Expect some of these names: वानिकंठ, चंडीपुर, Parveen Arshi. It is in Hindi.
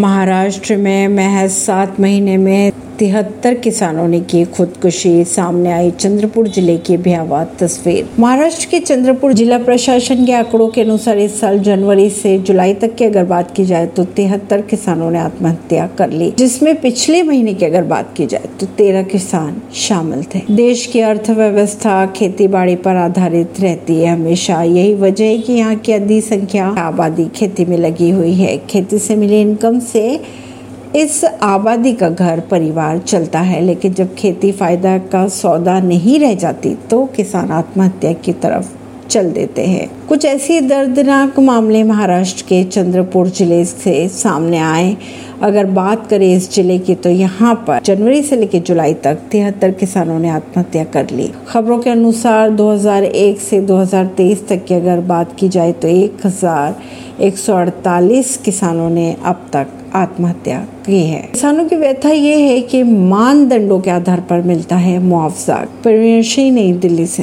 महाराष्ट्र में महज 7 महीने में 73 किसानों ने की खुदकुशी, सामने आई चंद्रपुर जिले की भयावह तस्वीर। महाराष्ट्र के चंद्रपुर जिला प्रशासन के आंकड़ों के अनुसार इस साल जनवरी से जुलाई तक की अगर बात की जाए तो 73 किसानों ने आत्महत्या कर ली, जिसमें पिछले महीने की अगर बात की जाए तो 13 किसान शामिल थे। देश की अर्थव्यवस्था खेती बाड़ी पर आधारित रहती है हमेशा, यही वजह है कि यहाँ की अधिक संख्या आबादी खेती में लगी हुई है। खेती से मिली इनकम से इस आबादी का घर परिवार चलता है, लेकिन जब खेती फायदा का सौदा नहीं रह जाती तो किसान आत्महत्या की तरफ चल देते हैं। कुछ ऐसे दर्दनाक मामले महाराष्ट्र के चंद्रपुर जिले से सामने आए। अगर बात करें इस जिले की तो यहाँ पर जनवरी से लेकर जुलाई तक 73 किसानों ने आत्महत्या कर ली। खबरों के अनुसार 2001 से 2023 तक की अगर बात की जाए तो 1148 किसानों ने अब तक आत्महत्या की है। किसानों की व्यथा ये है कि मानदंडों के आधार पर मिलता है मुआवजा। परवीन अर्शी, नई दिल्ली से।